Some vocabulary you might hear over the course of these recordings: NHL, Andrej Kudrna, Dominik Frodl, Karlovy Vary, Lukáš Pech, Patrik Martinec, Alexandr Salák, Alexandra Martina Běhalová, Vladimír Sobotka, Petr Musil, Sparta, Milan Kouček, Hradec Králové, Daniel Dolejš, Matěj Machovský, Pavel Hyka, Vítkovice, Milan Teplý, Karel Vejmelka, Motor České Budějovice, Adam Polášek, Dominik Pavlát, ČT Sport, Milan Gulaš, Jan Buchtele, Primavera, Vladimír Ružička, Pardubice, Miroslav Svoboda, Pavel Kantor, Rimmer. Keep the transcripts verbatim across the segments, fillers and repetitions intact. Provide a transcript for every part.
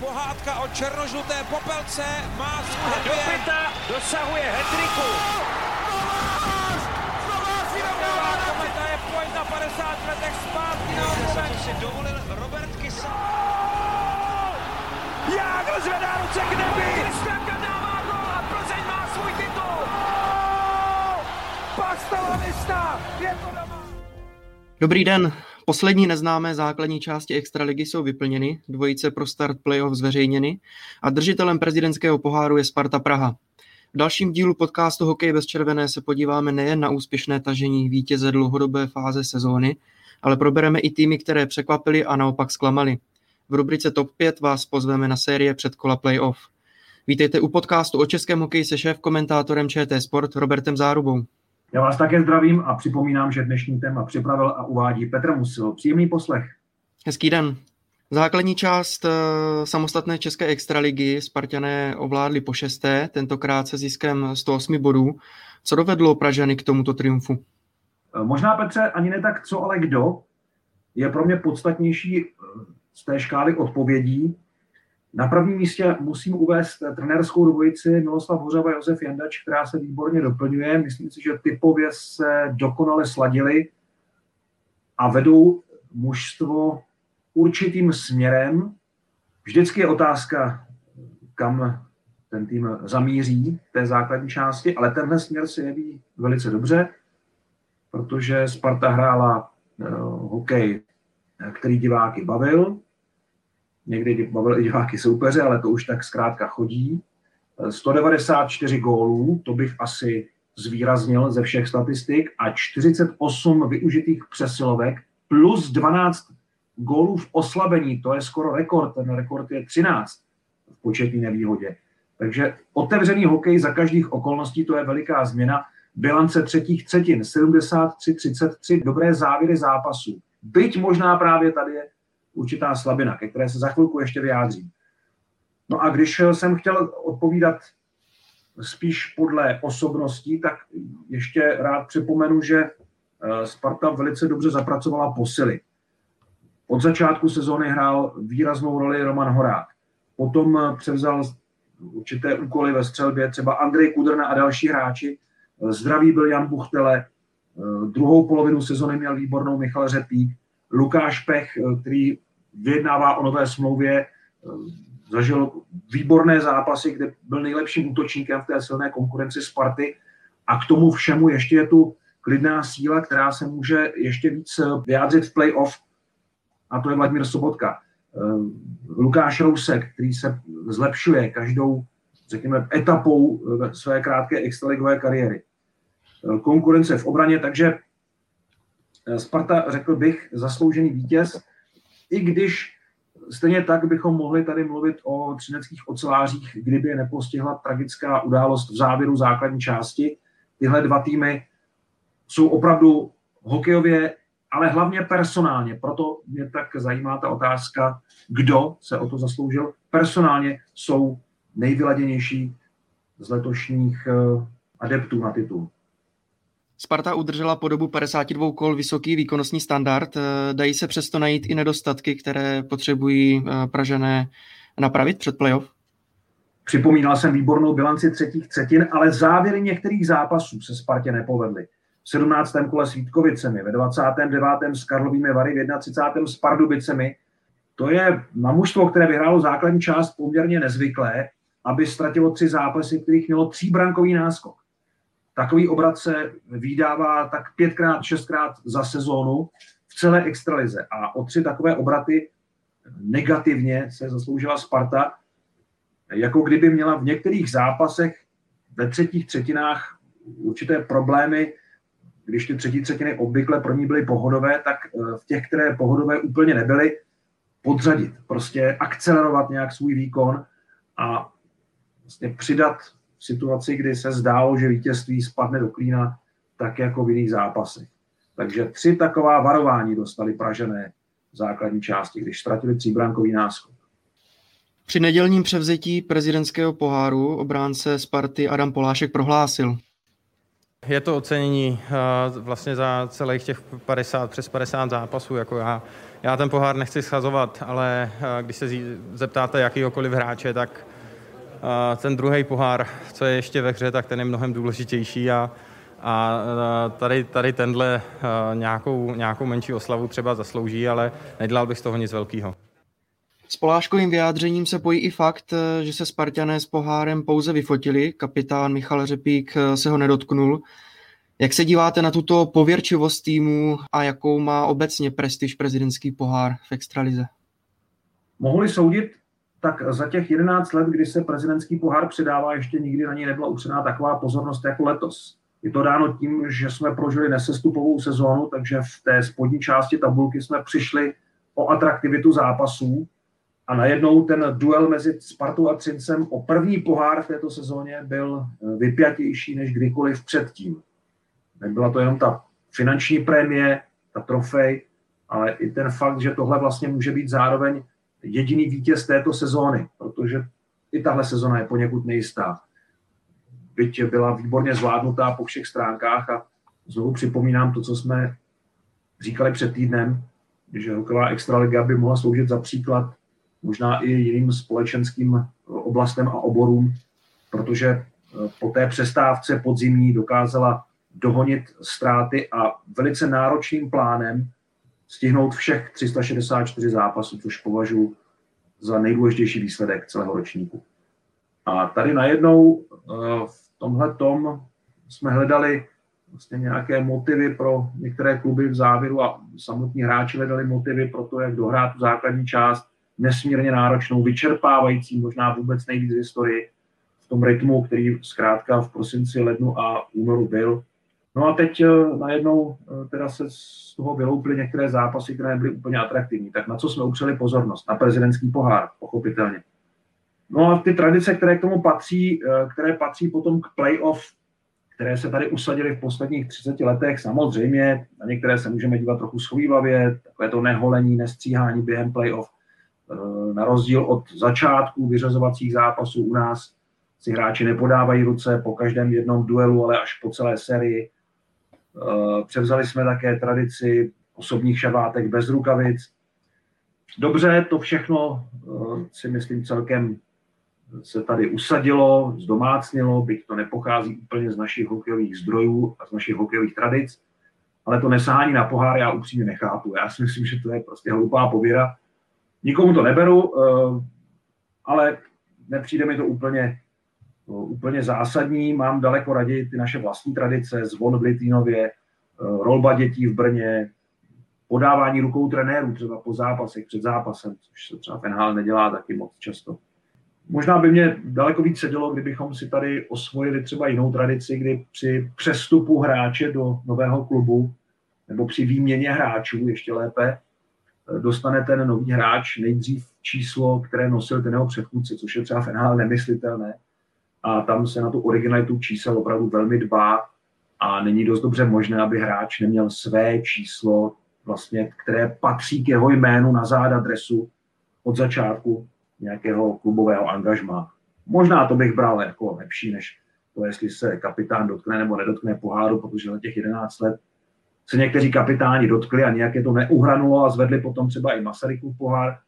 Pohádka o černožluté popelce má svůj hat-trick. Dosahuje hat-tricku. Kometa je pojď na padesáti letech zpátky na obrubek. Si dovolil Robert Kysa. Jágl zvedá ruce k nebi. Kristianka dává gol a Plzeň má svůj titul. Pastalanista. Je to doma. Dobrý den. Poslední neznámé základní části extraligy jsou vyplněny, dvojice pro start playoff zveřejněny a držitelem prezidentského poháru je Sparta Praha. V dalším dílu podcastu Hokej bez červené se podíváme nejen na úspěšné tažení vítěze dlouhodobé fáze sezóny, ale probereme i týmy, které překvapily a naopak zklamaly. V rubrice Top pět vás pozveme na série předkola playoff. Vítejte u podcastu o českém hokeji se šéfkomentátorem Č T Sport Robertem Zárubou. Já vás také zdravím a připomínám, že dnešní téma připravil a uvádí Petr Musil. Příjemný poslech. Hezký den. Základní část samostatné české extraligy Spartané ovládli po šesté, tentokrát se ziskem sto osm bodů. Co dovedlo Pražany k tomuto triumfu? Možná, Petře, ani ne tak co, ale kdo je pro mě podstatnější z té škály odpovědí. Na prvním místě musím uvést trenérskou dvojici Miloslav Hořava a Josef Jandač, která se výborně doplňuje. Myslím si, že typově se dokonale sladili a vedou mužstvo určitým směrem. Vždycky je otázka, kam ten tým zamíří té základní části, ale tenhle směr se jeví velice dobře, protože Sparta hrála hokej, který diváky bavil. Někdy bavil i diváky soupeře, ale to už tak zkrátka chodí. sto devadesát čtyři gólů, to bych asi zvýraznil ze všech statistik, a čtyřicet osm využitých přesilovek plus dvanáct gólů v oslabení. To je skoro rekord, ten rekord je třináct v početní nevýhodě. Takže otevřený hokej za každých okolností, to je veliká změna. Bilance třetích třetin, sedmdesát tři třicet tři, dobré závěry zápasu. Byť možná právě tady je určitá slabina, ke které se za chvilku ještě vyjádřím. No a když jsem chtěl odpovídat spíš podle osobností, tak ještě rád připomenu, že Sparta velice dobře zapracovala posily. Od začátku sezóny hrál výraznou roli Roman Horák. Potom převzal určité úkoly ve střelbě, třeba Andrej Kudrna a další hráči. Zdravý byl Jan Buchtele. Druhou polovinu sezóny měl výbornou Michal Řepík. Lukáš Pech, který vyjednává o nové smlouvě, zažil výborné zápasy, kde byl nejlepším útočníkem v té silné konkurenci Sparty, a k tomu všemu ještě je tu klidná síla, která se může ještě víc vyjádřit v playoff, a to je Vladimír Sobotka. Lukáš Rousek, který se zlepšuje každou, řekněme, etapou své krátké extraligové kariéry. Konkurence v obraně, takže Sparta, řekl bych, zasloužený vítěz, i když stejně tak bychom mohli tady mluvit o třineckých ocelářích, kdyby je nepostihla tragická událost v závěru základní části. Tyhle dva týmy jsou opravdu hokejově, ale hlavně personálně. Proto mě tak zajímá ta otázka, kdo se o to zasloužil. Personálně jsou nejvyladěnější z letošních adeptů na titul. Sparta udržela po dobu padesáti dvou kol vysoký výkonnostní standard. Dají se přesto najít i nedostatky, které potřebují Pražané napravit před playoff? Připomínal jsem výbornou bilanci třetích třetin, ale závěry některých zápasů se Spartě nepovedly. V sedmnáctém kole s Vítkovicemi, ve dvacátém devátém s Karlovými Vary, v třicátém prvním s Pardubicemi. To je na mužstvo, které vyhrálo základní část, poměrně nezvyklé, aby ztratilo tři zápasy, kterých mělo tříbrankový náskok. Takový obrat se vydává tak pětkrát, šestkrát za sezónu v celé extralize. A o tři takové obraty negativně se zasloužila Sparta, jako kdyby měla v některých zápasech ve třetích třetinách určité problémy. Když ty třetí třetiny obvykle pro ní byly pohodové, tak v těch, které pohodové úplně nebyly, podřadit, prostě akcelerovat nějak svůj výkon a vlastně přidat v situaci, kdy se zdálo, že vítězství spadne do klína, tak jako v jiných zápasech. Takže tři taková varování dostali Pražané v základní části, když ztratili tříbrankový náskok. Při nedělním převzetí prezidentského poháru obránce Sparty Adam Polášek prohlásil: Je to ocenění vlastně za celých těch padesát, přes padesát zápasů. Jako já, já ten pohár nechci schazovat, ale když se zeptáte jakýhokoliv hráče, tak ten druhý pohár, co je ještě ve hře, tak ten je mnohem důležitější a, a tady, tady tenhle nějakou, nějakou menší oslavu třeba zaslouží, ale nedělal bych z toho nic velkého. S Poláškovým vyjádřením se pojí i fakt, že se Spartané s pohárem pouze vyfotili. Kapitán Michal Řepík se ho nedotknul. Jak se díváte na tuto pověrčivost týmu a jakou má obecně prestiž prezidentský pohár v extralize? Mohli soudit, tak za těch jedenáct let, kdy se prezidentský pohár předává, ještě nikdy na něj nebyla upřená taková pozornost jako letos. Je to dáno tím, že jsme prožili nesestupovou sezónu, takže v té spodní části tabulky jsme přišli o atraktivitu zápasů. A najednou ten duel mezi Spartou a Třincem o první pohár v této sezóně byl vypjatější než kdykoliv předtím. Nebyla to jenom ta finanční prémie, ta trofej, ale i ten fakt, že tohle vlastně může být zároveň jediný vítěz této sezóny, protože i tahle sezóna je poněkud nejistá. Byť byla výborně zvládnutá po všech stránkách a znovu připomínám to, co jsme říkali před týdnem, že hokejová extraliga by mohla sloužit za příklad možná i jiným společenským oblastem a oborům, protože po té přestávce podzimní dokázala dohonit ztráty a velice náročným plánem stihnout všech tři sta šedesát čtyři zápasů, což považuji za nejdůležitější výsledek celého ročníku. A tady najednou v tomhle tom jsme hledali vlastně nějaké motivy pro některé kluby v závěru a samotní hráči hledali motivy pro to, jak dohrát tu základní část, nesmírně náročnou, vyčerpávající, možná vůbec nejvíc v historii v tom rytmu, který zkrátka v prosinci, lednu a únoru byl. No a teď najednou teda se z toho vyloupily některé zápasy, které byly úplně atraktivní. Tak na co jsme upřeli pozornost? Na prezidentský pohár, pochopitelně. No a ty tradice, které k tomu patří, které patří potom k play-off, které se tady usadily v posledních třiceti letech, samozřejmě, na některé se můžeme dívat trochu schovívavě, takové to neholení, nestříhání během play-off. Na rozdíl od začátku vyřazovacích zápasů u nás si hráči nepodávají ruce po každém jednom duelu, ale až po celé sérii. Převzali jsme také tradici osobních šavátek bez rukavic. Dobře, to všechno si myslím celkem se tady usadilo, zdomácnilo, byť to nepochází úplně z našich hokejových zdrojů a z našich hokejových tradic, ale to nesahání na pohár já upřímně nechápu. Já si myslím, že to je prostě hloupá pověra. Nikomu to neberu, ale nepřijde mi to úplně, úplně zásadní. Mám daleko raději ty naše vlastní tradice, zvon v Litvínově, rolba dětí v Brně, podávání rukou trenérů třeba po zápasech, před zápasem, což se třeba N H L nedělá taky moc často. Možná by mě daleko víc sedělo, kdybychom si tady osvojili třeba jinou tradici, kdy při přestupu hráče do nového klubu nebo při výměně hráčů ještě lépe, dostane ten nový hráč nejdřív číslo, které nosil ten jeho předchůdce, což je třeba v N H L nemyslitelné. A tam se na tu originalitu čísel opravdu velmi dbá a není dost dobře možné, aby hráč neměl své číslo, vlastně, které patří k jeho jménu na záda dresu od začátku nějakého klubového angažmá. Možná to bych bral jako lepší, než to, jestli se kapitán dotkne nebo nedotkne poháru, protože na těch jedenáct let se někteří kapitáni dotkli a nějaké to neuhranulo a zvedli potom třeba i Masarykův pohár.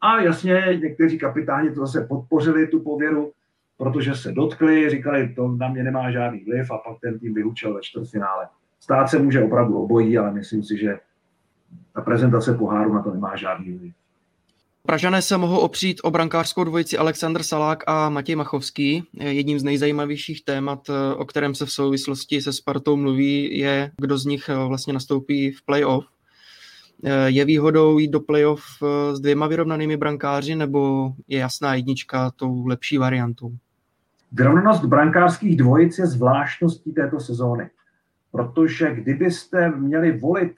A jasně, někteří kapitáni to zase podpořili, tu pověru, protože se dotkli, říkali, to na mě nemá žádný vliv a pak ten tým vyhučel ve čtvrtfinále. Stát se může opravdu obojí, ale myslím si, že ta prezentace poháru na to nemá žádný vliv. Pražané se mohou opřít o brankářskou dvojici Alexandr Salák a Matěj Machovský. Jedním z nejzajímavějších témat, o kterém se v souvislosti se Spartou mluví, je, kdo z nich vlastně nastoupí v play-off. Je výhodou jít do play-off s dvěma vyrovnanými brankáři, nebo je jasná jednička tou lepší variantou? Vyrovnanost brankářských dvojic je zvláštností této sezóny, protože kdybyste měli volit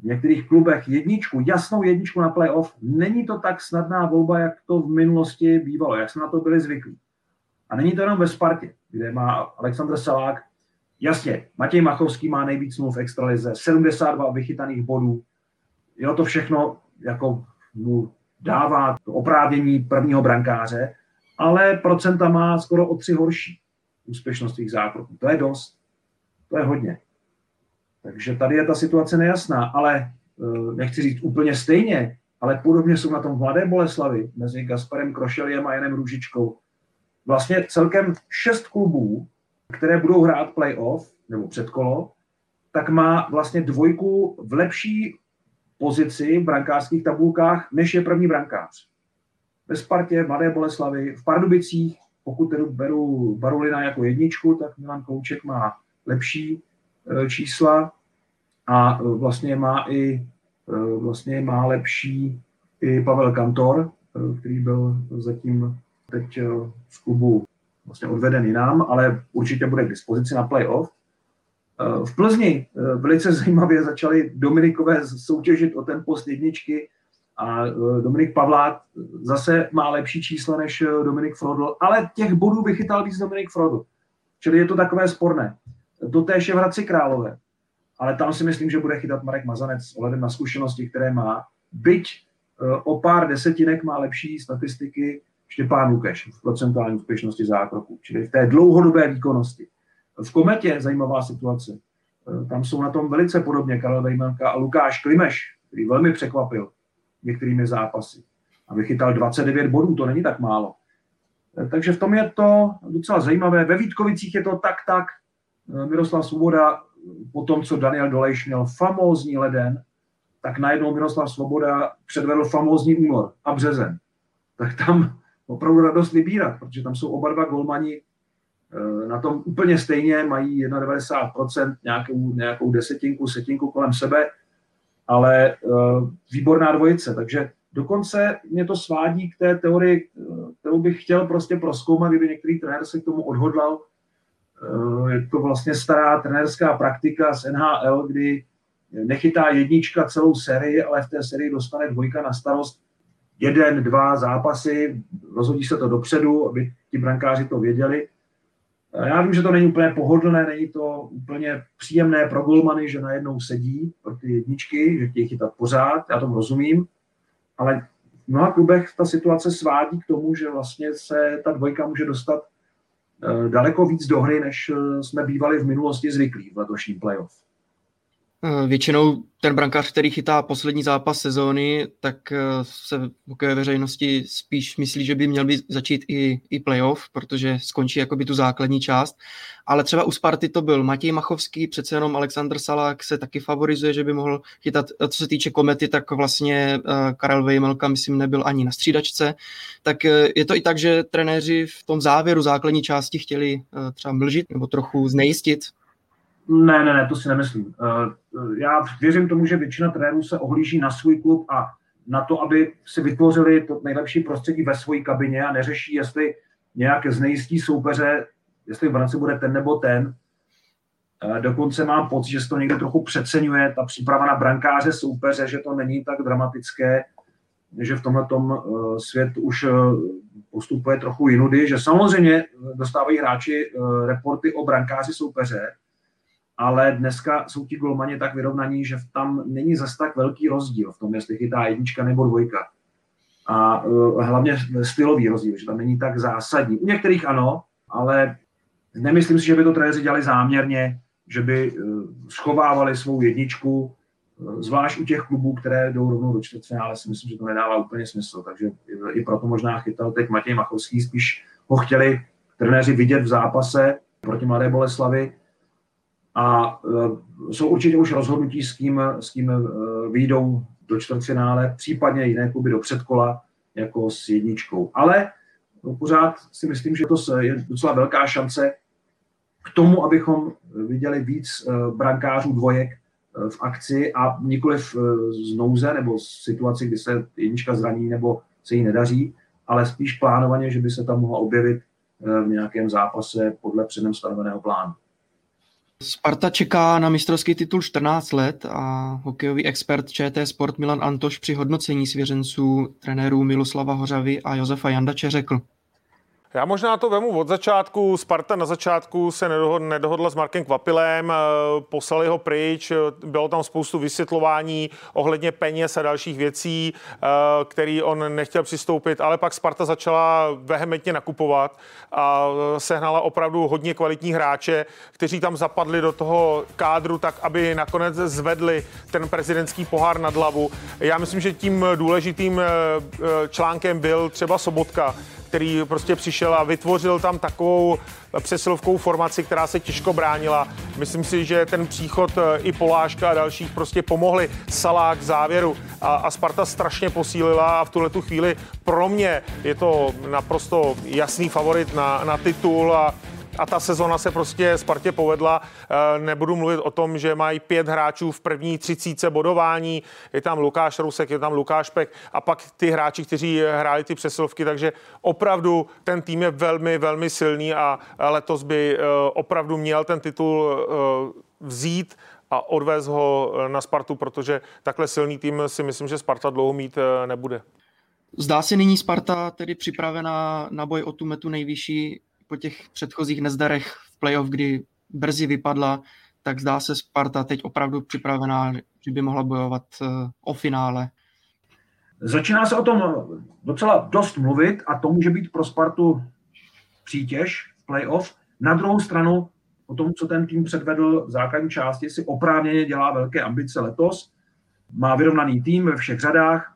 v některých klubech jedničku, jasnou jedničku na playoff, není to tak snadná volba, jak to v minulosti bývalo, jak jsme na to byli zvyklí. A není to jenom ve Spartě, kde má Alexandr Salák, jasně, Matěj Machovský má nejvíc nul v extralize, sedmdesát dva vychytaných bodů, jo, to všechno jako mu dává oprávnění prvního brankáře, ale procenta má skoro o tři horší úspěšnost svých zákroků, to je dost. To je hodně. Takže tady je ta situace nejasná, ale nechci říct úplně stejně, ale podobně jsou na tom v Mladé Boleslavi mezi Gašperem Krošeljem a Janem Růžičkou. Vlastně celkem šest klubů, které budou hrát playoff nebo předkolo, tak má vlastně dvojku v lepší pozici v brankářských tabulkách, než je první brankář. Ve Spartě, v Mladé Boleslavi, v Pardubicích, pokud tedy beru Barulina jako jedničku, tak Milan Kouček má lepší čísla a vlastně má i vlastně má lepší i Pavel Kantor, který byl zatím teď z klubu vlastně odveden jinam, ale určitě bude k dispozici na playoff. V Plzni velice zajímavě začali Dominikové soutěžit o ten post jedničky a Dominik Pavlát zase má lepší čísla než Dominik Frodl, ale těch bodů vychytal víc Dominik Frodl. Čili je to takové sporné. Totéž je v Hradci Králové, ale tam si myslím, že bude chytat Marek Mazanec s ohledem na zkušenosti, které má. Byť o pár desetinek má lepší statistiky Štěpán Lukeš v procentální úspěšnosti zákroků, čili v té dlouhodobé výkonnosti. V Kometě zajímavá situace. Tam jsou na tom velice podobně Karel Vejmelka a Lukáš Klimeš, který velmi překvapil některými zápasy a vychytal dvacet devět bodů, to není tak málo. Takže v tom je to docela zajímavé. Ve Vítkovicích je to tak, tak. Miroslav Svoboda, po tom, co Daniel Dolejš měl famózní leden, tak najednou Miroslav Svoboda předvedl famózní únor a březen. Tak tam opravdu radost vybírat, protože tam jsou oba dva golmani na tom úplně stejně, mají devadesát jedna procent, nějakou, nějakou desetinku, setinku kolem sebe, ale uh, výborná dvojice. Takže dokonce mě to svádí k té teorii, kterou bych chtěl prostě prozkoumat, kdyby některý trenér se k tomu odhodlal. Uh, je to vlastně stará trenérská praktika z N H L, kdy nechytá jednička celou sérii, ale v té sérii dostane dvojka na starost jeden, dva zápasy, rozhodí se to dopředu, aby ti brankáři to věděli. Já vím, že to není úplně pohodlné, není to úplně příjemné pro golmany, že najednou sedí pro ty jedničky, že chtějí chytat pořád, já tomu rozumím, ale v mnoha klubech ta situace svádí k tomu, že vlastně se ta dvojka může dostat daleko víc do hry, než jsme bývali v minulosti zvyklí v letošním playoff. Většinou ten brankář, který chytá poslední zápas sezóny, tak se v hokejové veřejnosti spíš myslí, že by měl by začít i, i playoff, protože skončí jakoby tu základní část. Ale třeba u Sparty to byl Matěj Machovský, přece jenom Alexandr Salák se taky favorizuje, že by mohl chytat. Co se týče Komety, tak vlastně Karel Vejmelka, myslím, nebyl ani na střídačce. Tak je to i tak, že trenéři v tom závěru základní části chtěli třeba mlžit nebo trochu znejistit. Ne, ne, ne, to si nemyslím. Já věřím tomu, že většina trenérů se ohlíží na svůj klub a na to, aby si vytvořili to nejlepší prostředí ve své kabině a neřeší, jestli nějaké znejistí soupeře, jestli v Hradci bude ten nebo ten. Dokonce mám pocit, že se to někde trochu přeceňuje, ta příprava na brankáře soupeře, že to není tak dramatické, že v tomhletom svět už postupuje trochu jinudy, že samozřejmě dostávají hráči reporty o brankáři soupeře, ale dneska jsou ti golmani tak vyrovnaní, že tam není zas tak velký rozdíl v tom, jestli chytá jednička nebo dvojka. A uh, hlavně stylový rozdíl, že tam není tak zásadní. U některých ano, ale nemyslím si, že by to trenéři dělali záměrně, že by uh, schovávali svou jedničku, uh, zvlášť u těch klubů, které jdou rovnou do čtvrtfinále, si myslím, že to nedává úplně smysl. Takže i proto možná chytal teď Matěj Machovský, spíš ho chtěli trenéři vidět v zápase proti Mladé Boleslavi. A uh, jsou určitě už rozhodnutí, s kým, s kým uh, vyjdou do čtvrtfinále, případně jiné kluby do předkola jako s jedničkou. Ale no, pořád si myslím, že to je docela velká šance k tomu, abychom viděli víc uh, brankářů dvojek uh, v akci a nikoliv uh, z nouze nebo z situaci, kdy se jednička zraní nebo se jí nedaří, ale spíš plánovaně, že by se tam mohla objevit uh, v nějakém zápase podle předem stanoveného plánu. Sparta čeká na mistrovský titul čtrnáct let a hokejový expert Č T Sport Milan Antoš při hodnocení svěřenců trenérů Miloslava Hořavy a Josefa Jandače řekl: Já možná to vemu od začátku. Sparta na začátku se nedohodla s Markem Kvapilem, poslali ho pryč, bylo tam spoustu vysvětlování ohledně peněz a dalších věcí, který on nechtěl přistoupit, ale pak Sparta začala vehementně nakupovat a sehnala opravdu hodně kvalitních hráče, kteří tam zapadli do toho kádru tak, aby nakonec zvedli ten prezidentský pohár nad hlavu. Já myslím, že tím důležitým článkem byl třeba Sobotka, který prostě přišel a vytvořil tam takovou přesilovkou formaci, která se těžko bránila. Myslím si, že ten příchod i Poláška a dalších prostě pomohli Salák závěru a, a Sparta strašně posílila a v tuhle tu chvíli pro mě je to naprosto jasný favorit na, na titul a A ta sezona se prostě Spartě povedla. Nebudu mluvit o tom, že mají pět hráčů v první třicítce bodování. Je tam Lukáš Rousek, je tam Lukáš Pech a pak ty hráči, kteří hráli ty přesilovky. Takže opravdu ten tým je velmi, velmi silný a letos by opravdu měl ten titul vzít a odvést ho na Spartu, protože takhle silný tým si myslím, že Sparta dlouho mít nebude. Zdá se nyní Sparta tedy připravená na boj o tu metu nejvyšší po těch předchozích nezdarech v playoff, kdy brzy vypadla, tak zdá se Sparta teď opravdu připravená, že by mohla bojovat o finále. Začíná se o tom docela dost mluvit a to může být pro Spartu přítěž v playoff. Na druhou stranu o tom, co ten tým předvedl v základní části, si oprávněně dělá velké ambice letos. Má vyrovnaný tým ve všech řadách,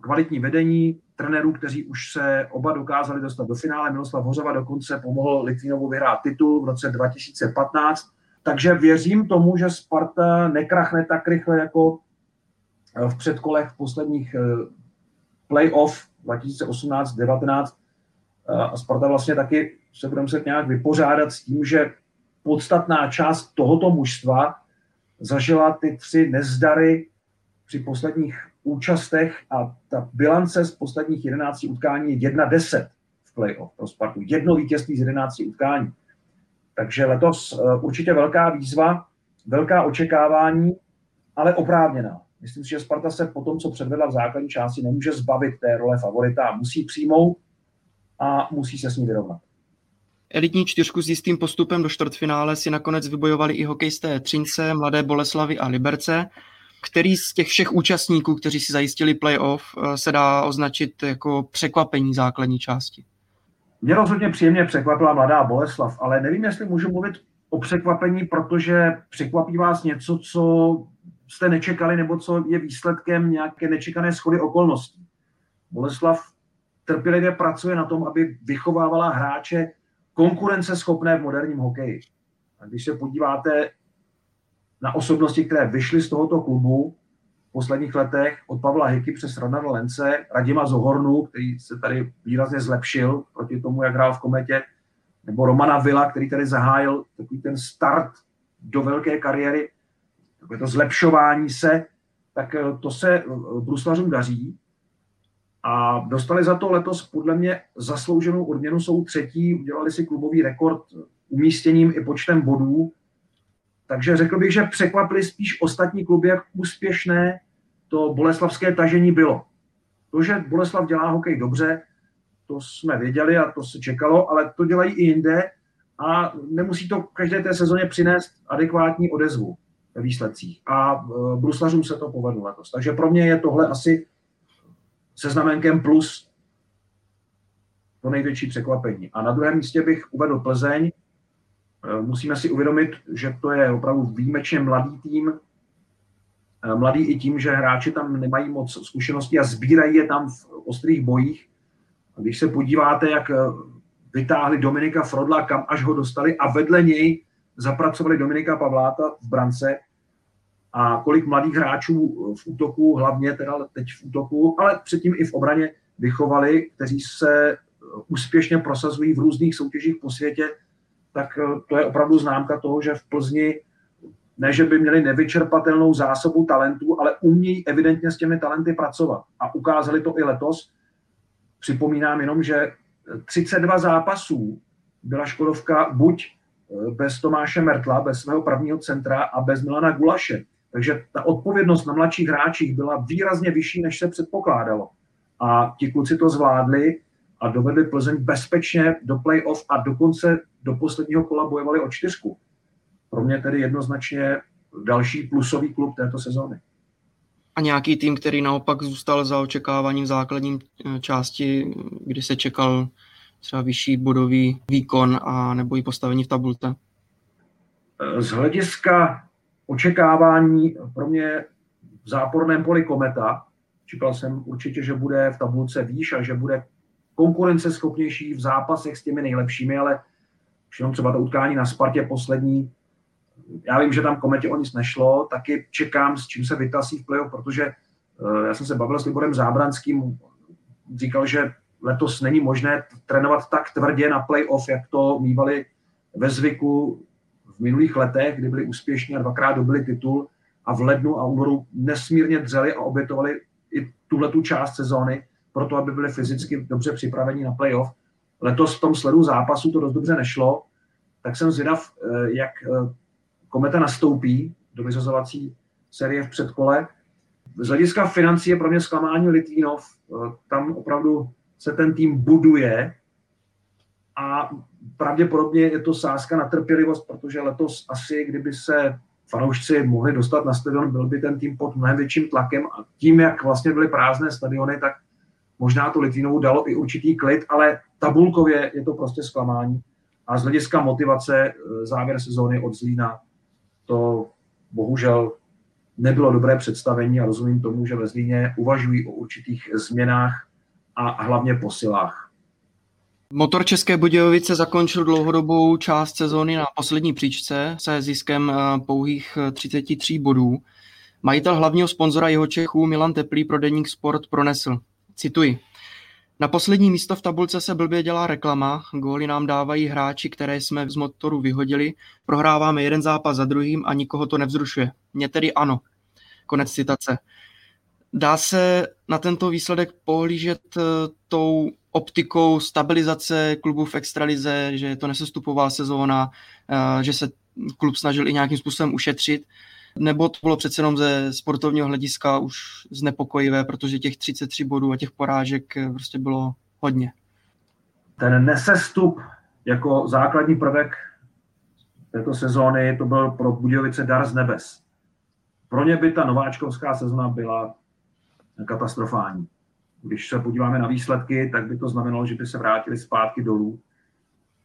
kvalitní vedení, trenérů, kteří už se oba dokázali dostat do finále. Miloslav Hořava dokonce pomohl Litvínovu vyhrát titul v roce dva tisíce patnáct. Takže věřím tomu, že Sparta nekrachne tak rychle jako v předkolech v posledních playoff dva tisíce osmnáct devatenáct. A Sparta vlastně taky se bude muset nějak vypořádat s tím, že podstatná část tohoto mužstva zažila ty tři nezdary při posledních účastech a ta bilance z posledních jedenácti utkání je jedna deset v playoff pro Spartu. Jedno vítězství z jedenácti utkání. Takže letos určitě velká výzva, velká očekávání, ale oprávněná. Myslím si, že Sparta se po tom, co předvedla v základní části, nemůže zbavit té role favorita. Musí přijmout a musí se s ní vyrovnat. Elitní čtyřku s jistým postupem do čtvrtfinále si nakonec vybojovali i hokejisté Třince, Mladé Boleslavy a Liberce. Který z těch všech účastníků, kteří si zajistili playoff, se dá označit jako překvapení základní části? Mě rozhodně příjemně překvapila Mladá Boleslav, ale nevím, jestli můžu mluvit o překvapení, protože překvapí vás něco, co jste nečekali nebo co je výsledkem nějaké nečekané shody okolností. Boleslav trpělivě pracuje na tom, aby vychovávala hráče konkurenceschopné v moderním hokeji. A když se podíváte na osobnosti, které vyšly z tohoto klubu v posledních letech, od Pavla Hiky přes Radana Lence, Radima Zohornu, který se tady výrazně zlepšil proti tomu, jak hrál v Kometě, nebo Romana Vila, který tady zahájil takový ten start do velké kariéry, takové to zlepšování se, tak to se bruslařům daří. A dostali za to letos podle mě zaslouženou odměnu, jsou třetí, udělali si klubový rekord umístěním i počtem bodů. Takže řekl bych, že překvapili spíš ostatní kluby, jak úspěšné to boleslavské tažení bylo. To, že Boleslav dělá hokej dobře, to jsme věděli a to se čekalo, ale to dělají i jinde a nemusí to každé té sezóně přinést adekvátní odezvu ve výsledcích. A bruslařům se to povedlo letos. Takže pro mě je tohle asi se znamenkem plus to největší překvapení. A na druhém místě bych uvedl Plzeň. Musíme si uvědomit, že to je opravdu výjimečně mladý tým. Mladý i tím, že hráči tam nemají moc zkušeností a sbírají je tam v ostrých bojích. A když se podíváte, jak vytáhli Dominika Frodla, kam až ho dostali a vedle něj zapracovali Dominika Pavláta v brance a kolik mladých hráčů v útoku, hlavně teda teď v útoku, ale předtím i v obraně vychovali, kteří se úspěšně prosazují v různých soutěžích po světě, tak to je opravdu známka toho, že v Plzni ne, že by měli nevyčerpatelnou zásobu talentů, ale umějí evidentně s těmi talenty pracovat. A ukázali to i letos. Připomínám jenom, že třicet dva zápasů byla Škodovka buď bez Tomáše Mertla, bez svého pravního centra a bez Milana Gulaše. Takže ta odpovědnost na mladších hráčích byla výrazně vyšší, než se předpokládalo. A ti kluci to zvládli a dovedli Plzeň bezpečně do playoff a dokonce do posledního kola bojovali o čtyřku. Pro mě tedy jednoznačně další plusový klub této sezóny. A nějaký tým, který naopak zůstal za očekáváním v základním části, kdy se čekal třeba vyšší bodový výkon a nebo i postavení v tabulce? Z hlediska očekávání pro mě v záporném poli Kometa. Čekal jsem určitě, že bude v tabulce výš a že bude konkurenceschopnější v zápasech s těmi nejlepšími, ale všechno třeba to utkání na Spartě poslední. Já vím, že tam Kometě o nic nešlo, taky čekám, s čím se vytasí v playoff, protože já jsem se bavil s Liborem Zábranským, říkal, že letos není možné trénovat tak tvrdě na playoff, jak to mívali ve zvyku v minulých letech, kdy byli úspěšní a dvakrát dobili titul a v lednu a únoru nesmírně dřeli a obětovali i tuhletu část sezóny, proto aby byli fyzicky dobře připraveni na playoff. Letos v tom sledu zápasu to dost dobře nešlo, tak jsem zvědav, jak Kometa nastoupí do vyřazovací série v předkole. Z hlediska financí je pro mě zklamání Litvínov. Tam opravdu se ten tým buduje a pravděpodobně je to sázka na trpělivost, protože letos asi, kdyby se fanoušci mohli dostat na stadion, byl by ten tým pod mnohem větším tlakem a tím, jak vlastně byly prázdné stadiony, tak možná to Litvínovu dalo i určitý klid, ale tabulkově je to prostě zklamání. A z hlediska motivace závěr sezóny od Zlína to bohužel nebylo dobré představení a rozumím tomu, že ve Zlíně uvažují o určitých změnách a hlavně posilách. Motor České Budějovice zakončil dlouhodobou část sezóny na poslední příčce se ziskem pouhých třicet tři bodů. Majitel hlavního sponzora Jihočechů Milan Teplý pro deník Sport pronesl. Cituji. Na poslední místo v tabulce se blbě dělá reklama, góly nám dávají hráči, které jsme z Motoru vyhodili, prohráváme jeden zápas za druhým a nikoho to nevzrušuje. Mě tedy ano. Konec citace. Dá se na tento výsledek pohlížet tou optikou stabilizace klubu v extralize, že je to nesestupová sezóna, že se klub snažil i nějakým způsobem ušetřit, nebo to bylo přece jenom ze sportovního hlediska už znepokojivé, protože těch třicet tři bodů a těch porážek prostě bylo hodně. Ten nesestup jako základní prvek této sezóny, to byl pro Budějovice dar z nebes. Pro ně by ta nováčkovská sezóna byla katastrofální. Když se podíváme na výsledky, tak by to znamenalo, že by se vrátili zpátky dolů.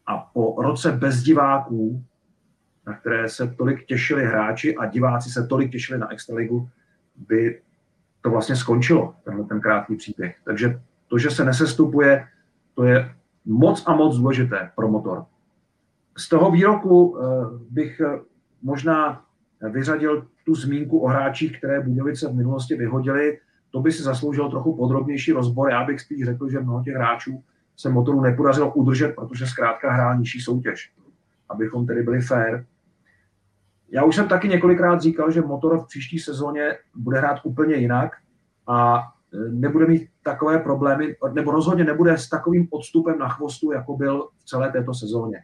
A po roce bez diváků, na které se tolik těšili hráči a diváci se tolik těšili na extraligu, by to vlastně skončilo, tenhle ten krátký příběh. Takže to, že se nesestupuje, to je moc a moc důležité pro Motor. Z toho výroku bych možná vyřadil tu zmínku o hráčích, které Budějovice v minulosti vyhodili. To by si zasloužilo trochu podrobnější rozbor. Já bych spíš řekl, že mnoho těch hráčů se Motoru nepodařilo udržet, protože zkrátka hrál nižší soutěž, abychom tedy byli fair. Já už jsem taky několikrát říkal, že Motor v příští sezóně bude hrát úplně jinak a nebude mít takové problémy, nebo rozhodně nebude s takovým odstupem na chvostu, jako byl v celé této sezóně.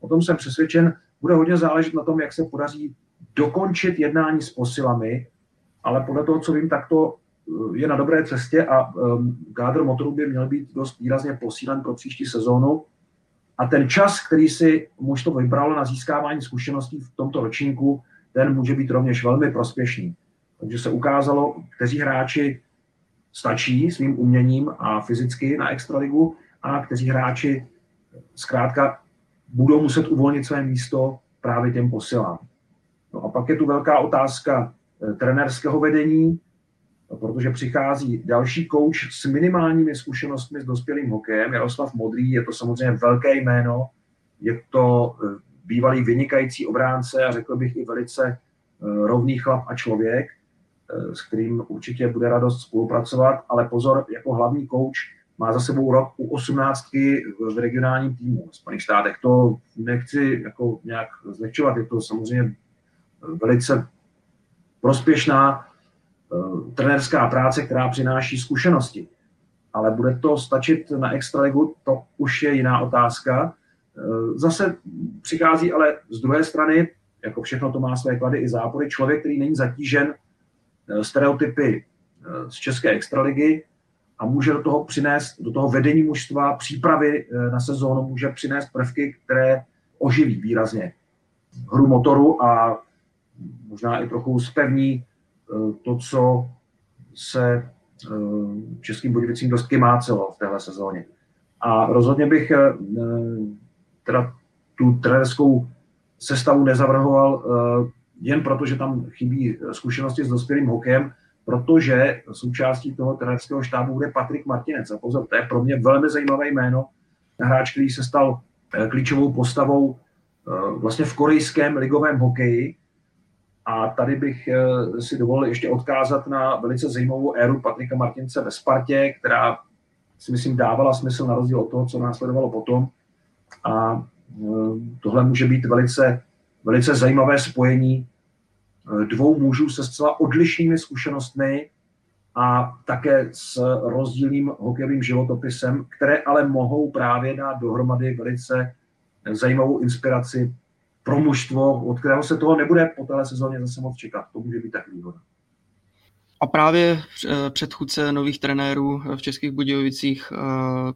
O tom jsem přesvědčen, bude hodně záležet na tom, jak se podaří dokončit jednání s posilami, ale podle toho, co vím, tak to je na dobré cestě a kádr Motoru by měl být dost výrazně posílen pro příští sezónu. A ten čas, který si mužstvo vybralo na získávání zkušeností v tomto ročníku, ten může být rovněž velmi prospěšný. Takže se ukázalo, kteří hráči stačí svým uměním a fyzicky na extraligu a kteří hráči zkrátka budou muset uvolnit své místo právě těm posilám. No a pak je tu velká otázka trenérského vedení, protože přichází další kouč s minimálními zkušenostmi s dospělým hokejem. Jaroslav Modrý, je to samozřejmě velké jméno, je to bývalý vynikající obránce a řekl bych i velice rovný chlap a člověk, s kterým určitě bude radost spolupracovat, ale pozor, jako hlavní kouč má za sebou rok u osmnáctky v regionálním týmu v Spojených státech. To nechci jako nějak zlehčovat, je to samozřejmě velice prospěšná trenérská práce, která přináší zkušenosti. Ale bude to stačit na extraligu, to už je jiná otázka. Zase přichází ale z druhé strany, jako všechno to má své klady i zápory, člověk, který není zatížen stereotypy z české extraligy a a může do toho přinést, do toho vedení mužstva, přípravy na sezónu, může přinést prvky, které oživí výrazně hru Motoru a možná i trochu zpevní to, co se Českým Budějovicím dost kymácelo v téhle sezóně. A rozhodně bych teda tu trenerskou sestavu nezavrhoval jen proto, že tam chybí zkušenosti s dospělým hokejem, protože součástí toho trenerského štábu bude Patrik Martinec. A pozor, to je pro mě velmi zajímavé jméno. Hráč, který se stal klíčovou postavou vlastně v korejském ligovém hokeji. A tady bych si dovolil ještě odkázat na velice zajímavou éru Patrika Martince ve Spartě, která si myslím dávala smysl na rozdíl od toho, co následovalo potom. A tohle může být velice, velice zajímavé spojení dvou mužů se zcela odlišnými zkušenostmi a také s rozdílným hokejovým životopisem, které ale mohou právě dát dohromady velice zajímavou inspiraci pro mužstvo, od kterého se toho nebude po téhle sezóně zase moc čekat. To může být tak výhoda. A právě předchůdce nových trenérů v Českých Budějovicích,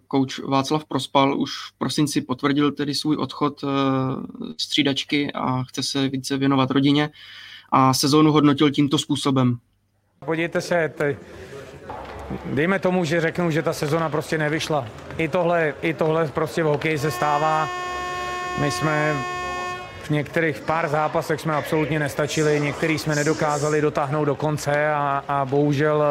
kouč Václav Prospal, už v prosinci potvrdil tedy svůj odchod z střídačky a chce se více věnovat rodině a sezónu hodnotil tímto způsobem. Podívejte se, t- dejme tomu, že řeknu, že ta sezóna prostě nevyšla. I tohle, i tohle prostě v hokeji se stává. My jsme v některých pár zápasech jsme absolutně nestačili, některý jsme nedokázali dotáhnout do konce a, a bohužel,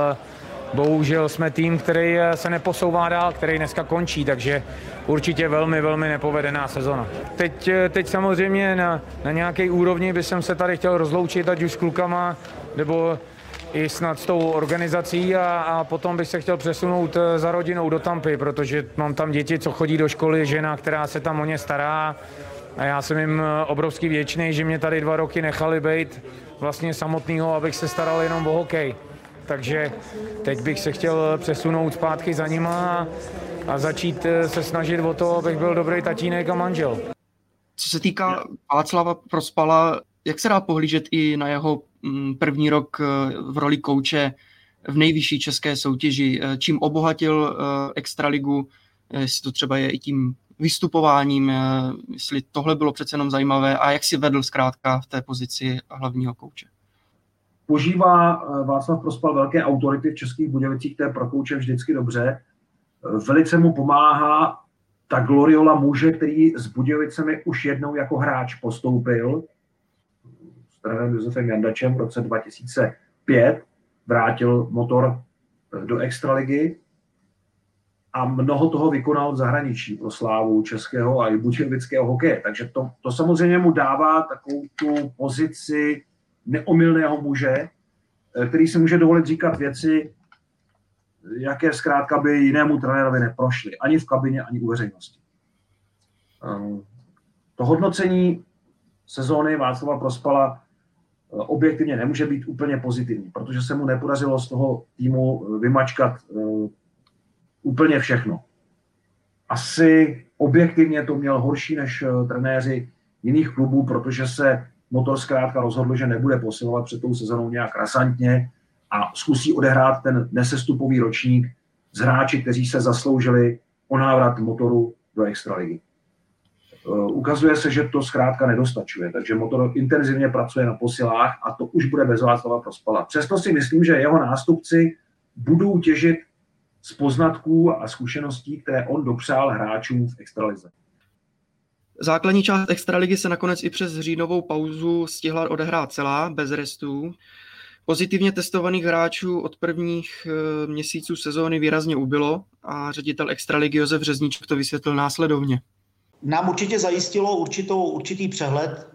bohužel jsme tým, který se neposouvá dál, který dneska končí, takže určitě velmi, velmi nepovedená sezona. Teď, teď samozřejmě na, na nějaké úrovni bych se tady chtěl rozloučit, ať už s klukama, nebo i snad s tou organizací a, a potom bych se chtěl přesunout za rodinou do Tampy, protože mám tam děti, co chodí do školy, žena, která se tam o ně stará. A já jsem jim obrovský vděčný, že mě tady dva roky nechali být vlastně samotného, abych se staral jenom o hokej. Takže teď bych se chtěl přesunout zpátky za nima a začít se snažit o to, abych byl dobrý tatínek a manžel. Co se týká Václava Prospala, jak se dá pohlížet i na jeho první rok v roli kouče v nejvyšší české soutěži? Čím obohatil extraligu, jestli to třeba je i tím vystupováním, jestli tohle bylo přece jenom zajímavé a jak si vedl zkrátka v té pozici hlavního kouče? Požívá Václav Prospal velké autority v Českých Budějovicích, to je pro kouče vždycky dobře. Velice mu pomáhá ta gloriola muže, který s Budějovicemi už jednou jako hráč postoupil s trenérem Josefem Jandačem v roce dva tisíce pět, vrátil Motor do extraligy a mnoho toho vykonal v zahraničí pro slávu českého a i budějovického hokeje. Takže to, to samozřejmě mu dává takovou tu pozici neomylného muže, který si může dovolit říkat věci, jaké zkrátka by jinému trenérovi neprošly, ani v kabině, ani u veřejnosti. To hodnocení sezóny Václava Prospala objektivně nemůže být úplně pozitivní, protože se mu nepodařilo z toho týmu vymačkat úplně všechno. Asi objektivně to měl horší než trenéři jiných klubů, protože se Motor zkrátka rozhodl, že nebude posilovat před tou sezonou nějak rasantně a zkusí odehrát ten nesestupový ročník z hráči, kteří se zasloužili o návrat Motoru do extraligy. Ukazuje se, že to zkrátka nedostačuje, takže Motor intenzivně pracuje na posilách a to už bude bez Václava Prospala. Přesto si myslím, že jeho nástupci budou těžit z poznatků a zkušeností, které on dopřál hráčům v extralize. Základní část extraligy se nakonec i přes říjnovou pauzu stihla odehrát celá, bez restů. Pozitivně testovaných hráčů od prvních e, měsíců sezóny výrazně ubylo a ředitel extraligy Josef Řezníček to vysvětlil následovně. Nám určitě zajistilo určitou, určitý přehled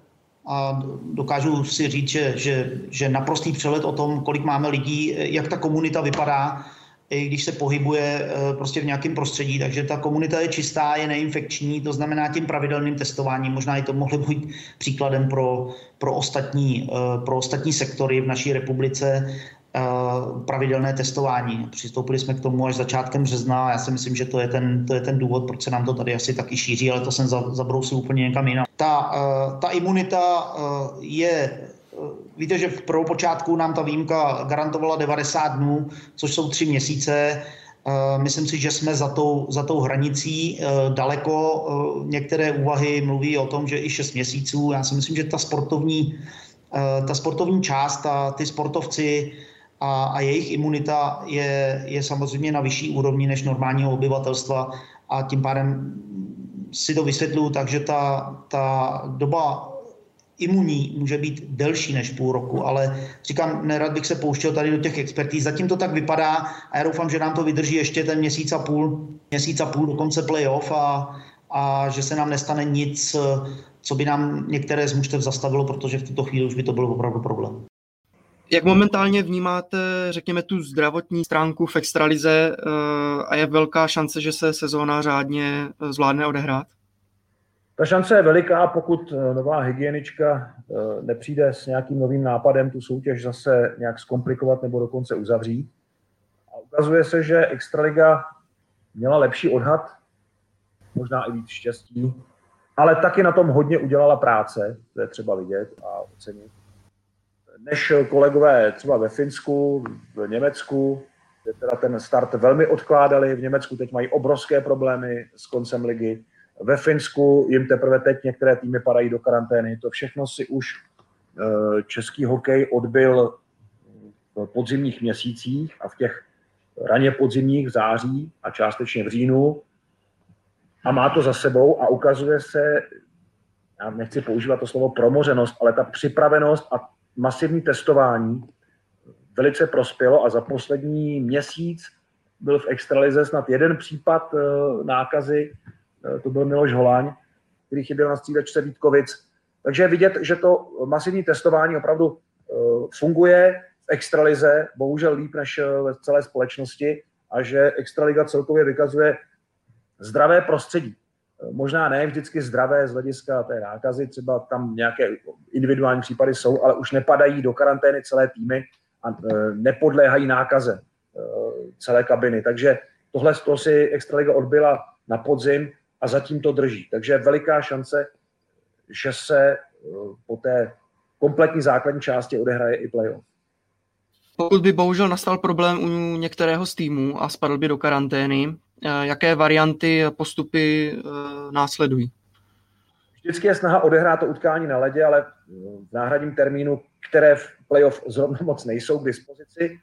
a dokážu si říct, že, že, že naprostý přehled o tom, kolik máme lidí, jak ta komunita vypadá, i když se pohybuje prostě v nějakém prostředí. Takže ta komunita je čistá, je neinfekční, to znamená tím pravidelným testováním. Možná i to mohlo být příkladem pro, pro, ostatní, pro ostatní sektory v naší republice, pravidelné testování. Přistoupili jsme k tomu až začátkem března a já si myslím, že to je ten, to je ten důvod, proč se nám to tady asi taky šíří, ale to jsem zabrousil úplně někam jinam. Ta, ta imunita je... Víte, že v prvopočátku nám ta výjimka garantovala devadesát dnů, což jsou tři měsíce. Myslím si, že jsme za tou, za tou hranicí daleko. Některé úvahy mluví o tom, že i šest měsíců. Já si myslím, že ta sportovní, ta sportovní část, ta, ty sportovci a, a jejich imunita je, je samozřejmě na vyšší úrovni než normálního obyvatelstva. A tím pádem si to vysvětluju, takže ta, ta doba imunní může být delší než půl roku, ale říkám, nerad bych se pouštěl tady do těch expertíz. Zatím to tak vypadá a já doufám, že nám to vydrží ještě ten měsíc a půl, měsíc a půl do konce playoff a, a že se nám nestane nic, co by nám některé z mužstev zastavilo, protože v tuto chvíli už by to byl opravdu problém. Jak momentálně vnímáte, řekněme, tu zdravotní stránku v extralize a je velká šance, že se sezóna řádně zvládne odehrát? Ta šance je veliká, pokud nová hygienička nepřijde s nějakým novým nápadem tu soutěž zase nějak zkomplikovat nebo dokonce uzavřít. A ukazuje se, že extraliga měla lepší odhad, možná i víc štěstí, ale taky na tom hodně udělala práce, to je třeba vidět a ocenit, než kolegové třeba ve Finsku, v Německu, kde teda ten start velmi odkládali. V Německu teď mají obrovské problémy s koncem ligy. Ve Finsku jim teprve teď některé týmy padají do karantény. To všechno si už český hokej odbyl v podzimních měsících a v těch raně podzimních, v září a částečně v říjnu. A má to za sebou a ukazuje se, já nechci používat to slovo promořenost, ale ta připravenost a masivní testování velice prospělo a za poslední měsíc byl v extralize snad jeden případ nákazy, to byl Miloš Holáň, který chyběl na střídačce Vítkovic. Takže vidět, že to masivní testování opravdu funguje v extralize, bohužel líp než ve celé společnosti a že extraliga celkově vykazuje zdravé prostředí. Možná ne vždycky zdravé z hlediska té nákazy, třeba tam nějaké individuální případy jsou, ale už nepadají do karantény celé týmy a nepodléhají nákaze celé kabiny. Takže tohle to si extraliga odbyla na podzim a zatím to drží. Takže veliká šance, že se po té kompletní základní části odehraje i playoff. Pokud by bohužel nastal problém u některého z týmů a spadl by do karantény, jaké varianty postupy následují? Vždycky je snaha odehrát to utkání na ledě, ale v náhradním termínu, které v playoff zrovna moc nejsou k dispozici,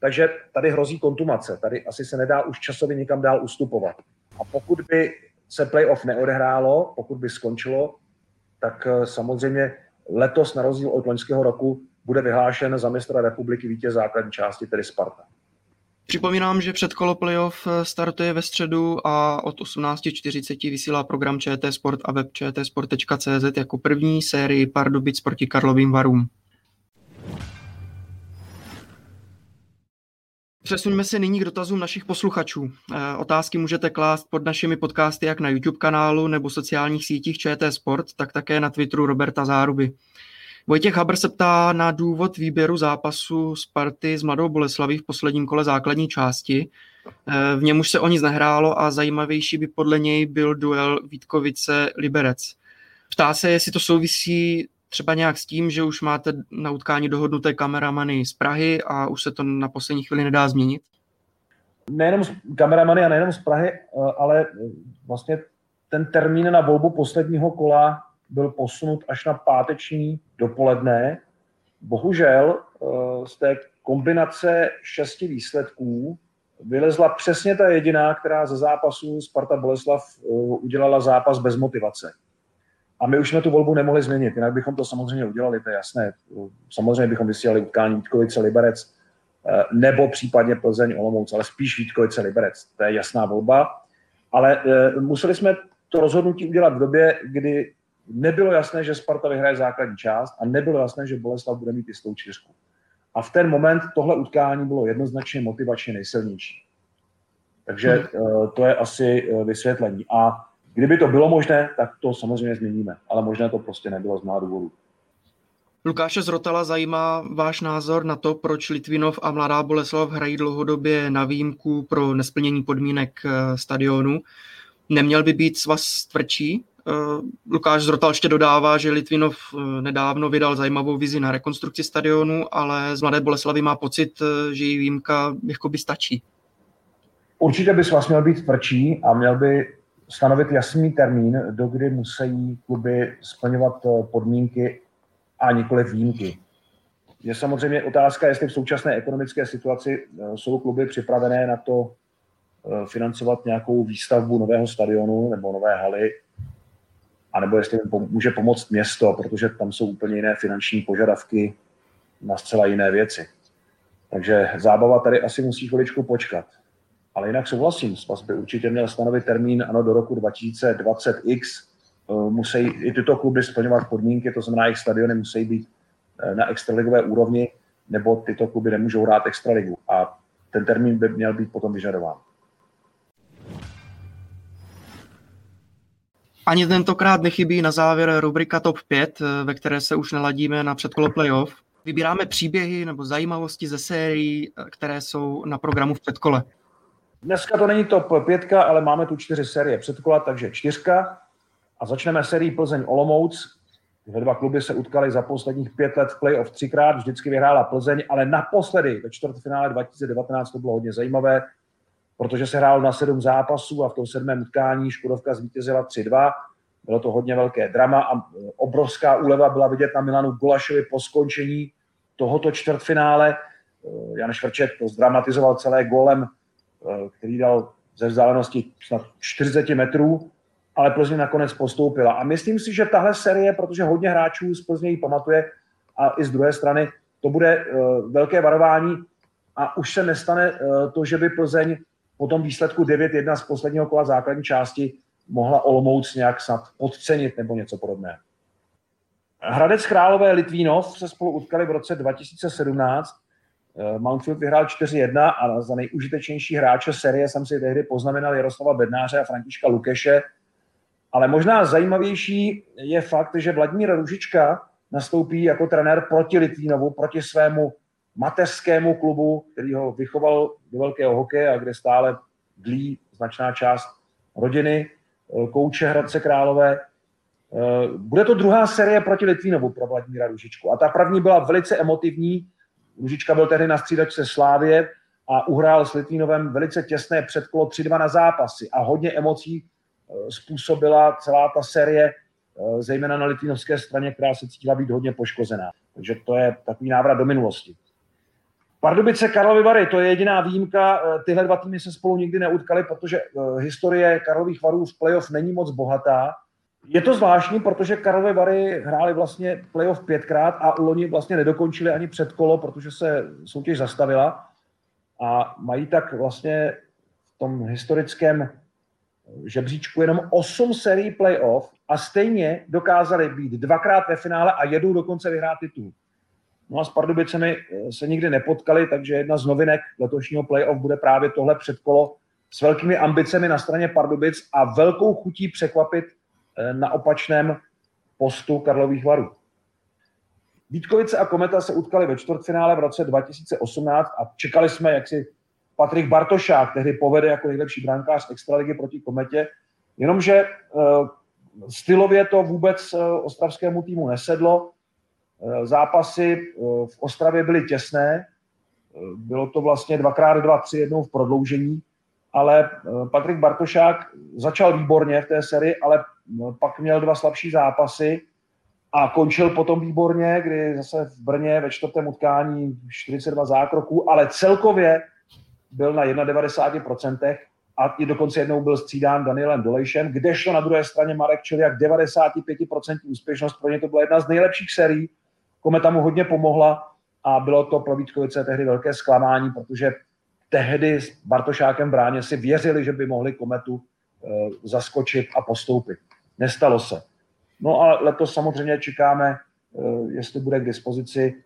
takže tady hrozí kontumace. Tady asi se nedá už časově nikam dál ustupovat. A pokud by se playoff neodehrálo, pokud by skončilo, tak samozřejmě letos na rozdíl od loňského roku bude vyhlášen za mistra republiky vítěz základní části, tedy Sparta. Připomínám, že předkolo playoff startuje ve středu a od osmnáct čtyřicet vysílá program Č T Sport a web čtsport tečka cz jako první sérii Pardubic proti Karlovým Varům. Přesuňme se nyní k dotazům našich posluchačů. Otázky můžete klást pod našimi podcasty jak na YouTube kanálu nebo sociálních sítích Č T Sport, tak také na Twitteru Roberta Záruby. Vojtěch Habr se ptá na důvod výběru zápasu Sparty s Mladou Boleslaví v posledním kole základní části. V něm už se o nic nehrálo a zajímavější by podle něj byl duel Vítkovice-Liberec. Ptá se, jestli to souvisí třeba nějak s tím, že už máte na utkání dohodnuté kameramany z Prahy a už se to na poslední chvíli nedá změnit? Nejenom z kameramany a nejenom z Prahy, ale vlastně ten termín na volbu posledního kola byl posunut až na páteční dopoledne. Bohužel z té kombinace šesti výsledků vylezla přesně ta jediná, která ze zápasu Sparta Boleslav udělala zápas bez motivace. A my už jsme tu volbu nemohli změnit, jinak bychom to samozřejmě udělali, to je jasné. Samozřejmě bychom vysílali utkání Vítkovice Liberec nebo případně Plzeň Olomouc, ale spíš Vítkovice Liberec. To je jasná volba, ale museli jsme to rozhodnutí udělat v době, kdy nebylo jasné, že Sparta vyhraje základní část a nebylo jasné, že Boleslav bude mít jistou čtyřku. A v ten moment tohle utkání bylo jednoznačně motivačně nejsilnější. Takže to je asi vysvětlení. A kdyby to bylo možné, tak to samozřejmě změníme, ale možné to prostě nebylo z mnoha důvodů. Lukáše Zrotala zajímá váš názor na to, proč Litvínov a Mladá Boleslav hrají dlouhodobě na výjimku pro nesplnění podmínek stadionu. Neměl by být svaz tvrdší? Lukáš Zrotal ještě dodává, že Litvínov nedávno vydal zajímavou vizi na rekonstrukci stadionu, ale z Mladé Boleslavy má pocit, že její výjimka jakoby stačí. Určitě by Svaz měl být tvrdší a měl by stanovit jasný termín, do kdy musí kluby splňovat podmínky a nikoli výjimky. Je samozřejmě otázka, jestli v současné ekonomické situaci jsou kluby připravené na to financovat nějakou výstavbu nového stadionu nebo nové haly, anebo jestli může pomoct město, protože tam jsou úplně jiné finanční požadavky na zcela jiné věci. Takže zábava tady asi musí chviličku počkat. Ale jinak souhlasím, Svaz by určitě měl stanovit termín, ano, do roku dva tisíce dvacet musí i tyto kluby splňovat podmínky, to znamená, jejich stadiony musí být na extraligové úrovni, nebo tyto kluby nemůžou hrát extraligu. A ten termín by měl být potom vyžadován. Ani tentokrát nechybí na závěr rubrika Top pět, ve které se už naladíme na předkolo playoff. Vybíráme příběhy nebo zajímavosti ze sérií, které jsou na programu v předkole. Dneska to není top pětka, ale máme tu čtyři série předkola, takže čtyřka. A začneme sérií Plzeň-Olomouc. Tyhle dva kluby se utkaly za posledních pět let v playoff třikrát, vždycky vyhrála Plzeň, ale naposledy ve čtvrtfinále dva tisíce devatenáct to bylo hodně zajímavé, protože se hrálo na sedm zápasů a v tom sedmém utkání Škodovka zvítězila tři dva. Bylo to hodně velké drama a obrovská úleva byla vidět na Milanu Golašovi po skončení tohoto čtvrtfinále. Jan Švrček to zdramatizoval celé gólem, který dal ze vzdálenosti snad čtyřicet metrů, ale Plzeň nakonec postoupila. A myslím si, že tahle série, protože hodně hráčů z Plzně ji pamatuje a i z druhé strany, to bude velké varování a už se nestane to, že by Plzeň po tom výsledku devět jedna z posledního kola základní části mohla Olomouc nějak snad podcenit nebo něco podobného. Hradec Králové Litvínov se spolu utkali v roce dva tisíce sedmnáct. Mountfield vyhrál čtyři jedna a za nejužitečnější hráče série jsem si tehdy poznamenal Jaroslava Bednáře a Františka Lukeše. Ale možná zajímavější je fakt, že Vladimír Ružička nastoupí jako trenér proti Litvínovu, proti svému mateřskému klubu, který ho vychoval do velkého hokeje a kde stále dlí značná část rodiny kouče Hradce Králové. Bude to druhá série proti Litvínovu pro Vladimíra Ružičku. A ta první byla velice emotivní. Ružička byl tehdy na střídačce Slávie a uhrál s Litvínovem velice těsné předkolo tři dva na zápasy. A hodně emocí způsobila celá ta série, zejména na litvínovské straně, která se cítila být hodně poškozená. Takže to je takový návrat do minulosti. Pardubice Karlovy Vary, to je jediná výjimka. Tyhle dva týmy se spolu nikdy neutkaly, protože historie Karlových Varů v playoff není moc bohatá. Je to zvláštní, protože Karlovy Vary hrály vlastně playoff pětkrát a loni vlastně nedokončili ani předkolo, protože se soutěž zastavila a mají tak vlastně v tom historickém žebříčku jenom osm sérií playoff a stejně dokázali být dvakrát ve finále a jednou dokonce vyhrát titul. No a s Pardubicemi se nikdy nepotkali, takže jedna z novinek letošního playoff bude právě tohle předkolo s velkými ambicemi na straně Pardubic a velkou chutí překvapit na opačném postu Karlových Varů. Vítkovice a Kometa se utkali ve čtvrtfinále v roce dva tisíce osmnáct a čekali jsme, jak si Patrik Bartošák tehdy povede jako nejlepší brankář extraligy proti Kometě, jenomže stylově to vůbec ostravskému týmu nesedlo. Zápasy v Ostravě byly těsné, bylo to vlastně dvakrát dva tři, jednou v prodloužení, ale Patrik Bartošák začal výborně v té sérii, ale pak měl dva slabší zápasy a končil potom výborně, kdy zase v Brně ve čtvrtém utkání čtyřicet dva zákroků, ale celkově byl na devadesát jedna procent a dokonce jednou byl střídán Danielem Dolejšem, kdežto na druhé straně Marek Čiliak devadesát pět procent úspěšnost, pro ně to byla jedna z nejlepších sérií. Kometa mu hodně pomohla a bylo to pro Vítkovice tehdy velké zklamání, protože tehdy s Bartošákem v bráně si věřili, že by mohli Kometu e, zaskočit a postoupit. Nestalo se. No a letos samozřejmě čekáme, e, jestli bude k dispozici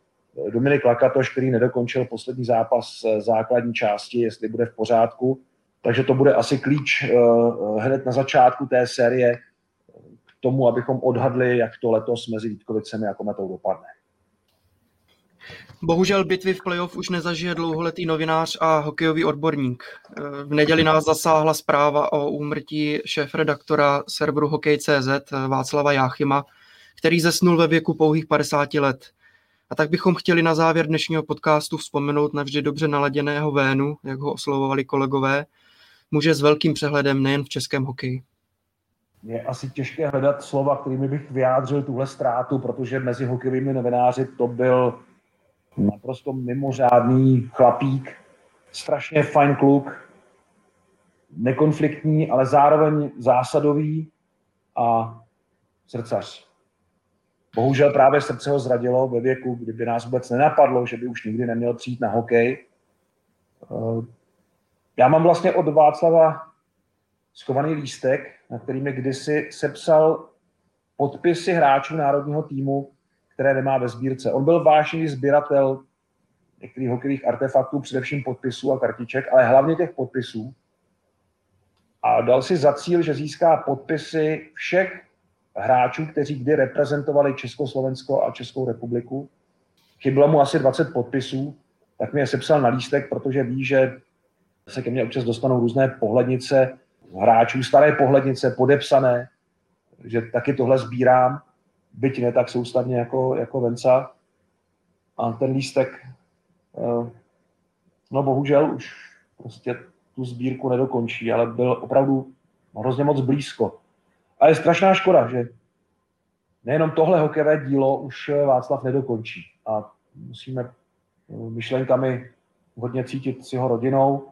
Dominik Lakatoš, který nedokončil poslední zápas základní části, jestli bude v pořádku. Takže to bude asi klíč e, hned na začátku té série k tomu, abychom odhadli, jak to letos mezi Vítkovicemi a Kometou dopadne. Bohužel bitvy v playoff už nezažije dlouholetý novinář a hokejový odborník. V neděli nás zasáhla zpráva o úmrtí šéfredaktora serveru hokej tečka cé zet Václava Jáchyma, který zesnul ve věku pouhých padesáti let. A tak bychom chtěli na závěr dnešního podcastu vzpomenout na vždy dobře naladěného Vénu, jak ho oslovovali kolegové, může s velkým přehledem nejen v českém hokeji. Je asi těžké hledat slova, kterými bych vyjádřil tuhle ztrátu, protože mezi hokejovými novináři to byl naprosto mimořádný chlapík, strašně fajn kluk, nekonfliktní, ale zároveň zásadový a srdcař. Bohužel právě srdce ho zradilo ve věku, kdyby nás vůbec nenapadlo, že by už nikdy neměl přijít na hokej. Já mám vlastně od Václava schovaný lístek, na kterými kdysi sepsal podpisy hráčů národního týmu, které nemá ve sbírce. On byl vášnivý sběratel některých hokejových artefaktů, především podpisů a kartiček, ale hlavně těch podpisů. A dal si za cíl, že získá podpisy všech hráčů, kteří kdy reprezentovali Československo a Českou republiku. Chybilo mu asi dvacet podpisů, tak mi je sepsal na lístek, protože ví, že se ke mně občas dostanou různé pohlednice hráčů, staré pohlednice, podepsané, že taky tohle sbírám, byť ne tak soustavně jako, jako Venca. A ten lístek, no bohužel už prostě tu sbírku nedokončí, ale byl opravdu hrozně moc blízko. A je strašná škoda, že nejenom tohle hokejové dílo už Václav nedokončí. A musíme myšlenkami hodně cítit s jeho rodinou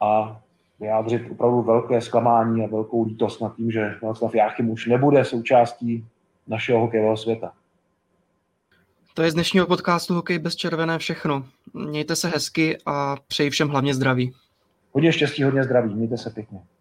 a vyjádřit opravdu velké zklamání a velkou lítost nad tím, že Václav Jáchym už nebude součástí našeho hokejového světa. To je z dnešního podcastu Hokej bez červené všechno. Mějte se hezky a přeji všem hlavně zdraví. Hodně štěstí, hodně zdraví. Mějte se pěkně.